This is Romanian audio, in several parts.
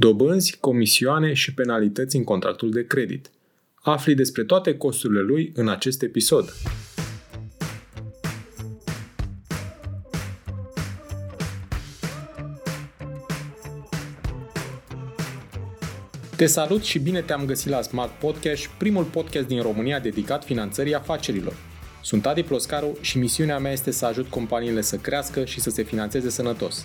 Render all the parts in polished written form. Dobânzi, comisioane și penalități în contractul de credit. Afli despre toate costurile lui în acest episod. Te salut și bine te-am găsit la Smart Podcast, primul podcast din România dedicat finanțării afacerilor. Sunt Adi Ploscaru și misiunea mea este să ajut companiile să crească și să se finanțeze sănătos.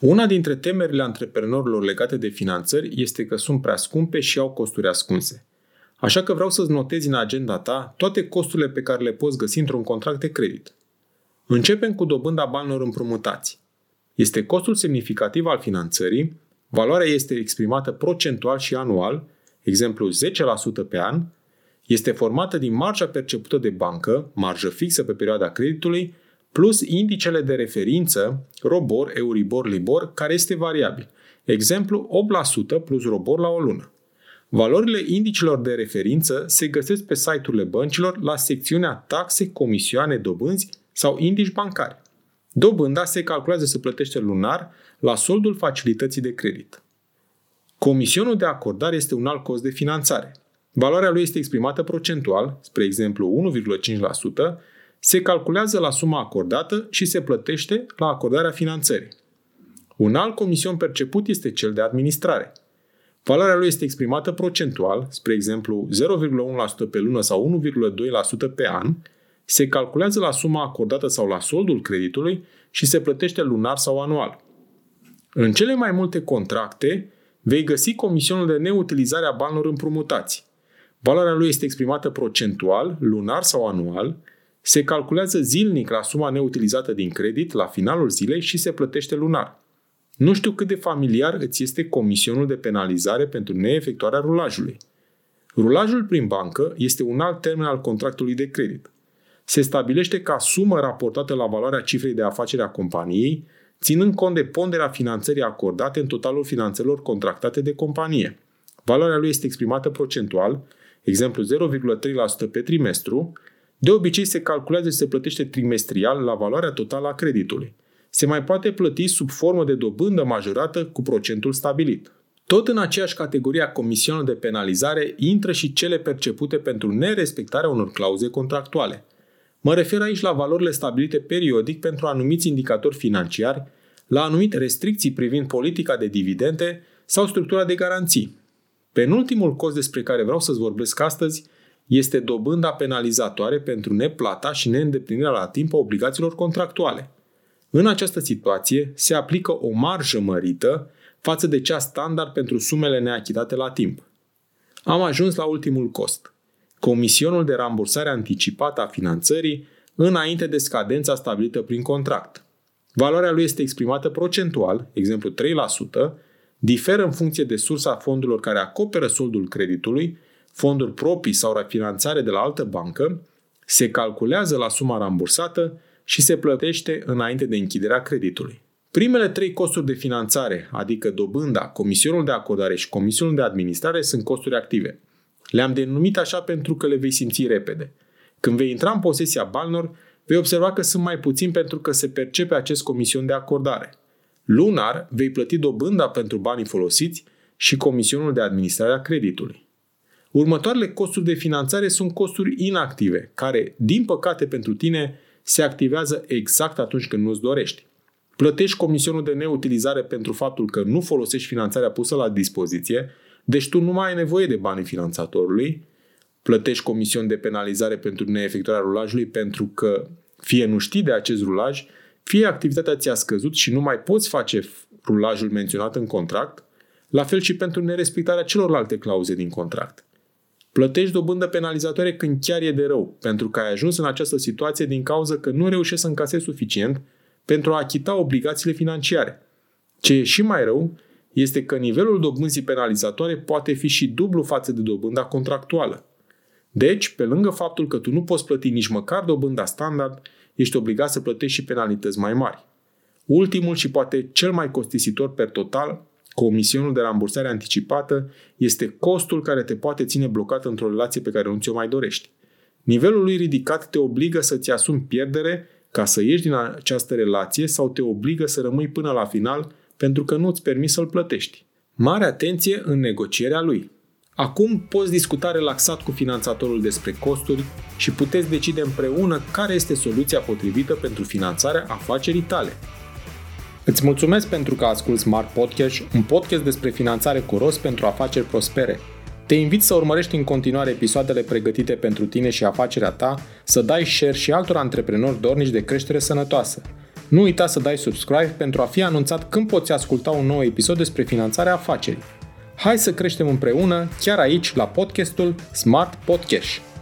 Una dintre temerile antreprenorilor legate de finanțări este că sunt prea scumpe și au costuri ascunse. Așa că vreau să-ți notezi în agenda ta toate costurile pe care le poți găsi într-un contract de credit. Începem cu dobânda banilor împrumutați. Este costul semnificativ al finanțării, valoarea este exprimată procentual și anual, exemplu 10% pe an, este formată din marja percepută de bancă, marjă fixă pe perioada creditului, plus indicele de referință, robor, euribor, libor, care este variabil, exemplu 8% plus robor la o lună. Valorile indicilor de referință se găsesc pe site-urile băncilor la secțiunea taxe, comisioane, dobânzi sau indici bancari. Dobânda se calculează să plătește lunar la soldul facilității de credit. Comisionul de acordare este un alt cost de finanțare. Valoarea lui este exprimată procentual, spre exemplu 1,5%, se calculează la suma acordată și se plătește la acordarea finanțării. Un alt comision perceput este cel de administrare. Valoarea lui este exprimată procentual, spre exemplu 0,1% pe lună sau 1,2% pe an, se calculează la suma acordată sau la soldul creditului și se plătește lunar sau anual. În cele mai multe contracte vei găsi comisionul de neutilizare a banilor împrumutați. Valoarea lui este exprimată procentual, lunar sau anual, se calculează zilnic la suma neutilizată din credit la finalul zilei și se plătește lunar. Nu știu cât de familiar îți este comisionul de penalizare pentru neefectuarea rulajului. Rulajul prin bancă este un alt termen al contractului de credit. Se stabilește ca sumă raportată la valoarea cifrei de afacere a companiei, ținând cont de ponderea finanțării acordate în totalul finanțelor contractate de companie. Valoarea lui este exprimată procentual, exemplu 0,3% pe trimestru, de obicei se calculează și se plătește trimestrial la valoarea totală a creditului. Se mai poate plăti sub formă de dobândă majorată cu procentul stabilit. Tot în aceeași categorie a comisionului de penalizare intră și cele percepute pentru nerespectarea unor clauze contractuale. Mă refer aici la valorile stabilite periodic pentru anumiți indicatori financiari, la anumite restricții privind politica de dividende sau structura de garanții. Penultimul cost despre care vreau să-ți vorbesc astăzi este dobânda penalizatoare pentru neplata și neîndeplinirea la timp a obligațiilor contractuale. În această situație se aplică o marjă mărită față de cea standard pentru sumele neachitate la timp. Am ajuns la ultimul cost, comisionul de rambursare anticipată a finanțării înainte de scadența stabilită prin contract. Valoarea lui este exprimată procentual, exemplu 3%, diferă în funcție de sursa fondurilor care acoperă soldul creditului, fonduri proprii sau refinanțare de la altă bancă, se calculează la suma rambursată și se plătește înainte de închiderea creditului. Primele trei costuri de finanțare, adică dobânda, comisionul de acordare și comisionul de administrare, sunt costuri active. Le-am denumit așa pentru că le vei simți repede. Când vei intra în posesia banilor, vei observa că sunt mai puțini pentru că se percepe acest comision de acordare. Lunar vei plăti dobânda pentru banii folosiți și comisionul de administrare a creditului. Următoarele costuri de finanțare sunt costuri inactive, care, din păcate pentru tine, se activează exact atunci când nu-ți dorești. Plătești comisionul de neutilizare pentru faptul că nu folosești finanțarea pusă la dispoziție, deci tu nu mai ai nevoie de banii finanțatorului. Plătești comision de penalizare pentru neefectuarea rulajului pentru că fie nu știi de acest rulaj, fie activitatea ți-a scăzut și nu mai poți face rulajul menționat în contract, la fel și pentru nerespectarea celorlalte clauze din contract. Plătești dobândă penalizatoare când chiar e de rău, pentru că ai ajuns în această situație din cauza că nu reușești să încasezi suficient pentru a achita obligațiile financiare. Ce e și mai rău este că nivelul dobânzii penalizatoare poate fi și dublu față de dobânda contractuală. Deci, pe lângă faptul că tu nu poți plăti nici măcar dobânda standard, ești obligat să plătești și penalități mai mari. Ultimul și poate cel mai costisitor per total, comisionul de rambursare anticipată, este costul care te poate ține blocat într-o relație pe care nu ți-o mai dorești. Nivelul lui ridicat te obligă să-ți asumi pierdere ca să ieși din această relație sau te obligă să rămâi până la final pentru că nu îți permiți să-l plătești. Mare atenție în negocierea lui. Acum poți discuta relaxat cu finanțatorul despre costuri și puteți decide împreună care este soluția potrivită pentru finanțarea afacerii tale. Îți mulțumesc pentru că asculți Smart Podcast, un podcast despre finanțare cu rost pentru afaceri prospere. Te invit să urmărești în continuare episoadele pregătite pentru tine și afacerea ta, să dai share și altor antreprenori dornici de creștere sănătoasă. Nu uita să dai subscribe pentru a fi anunțat când poți asculta un nou episod despre finanțarea afacerii. Hai să creștem împreună, chiar aici, la podcastul Smart Podcast.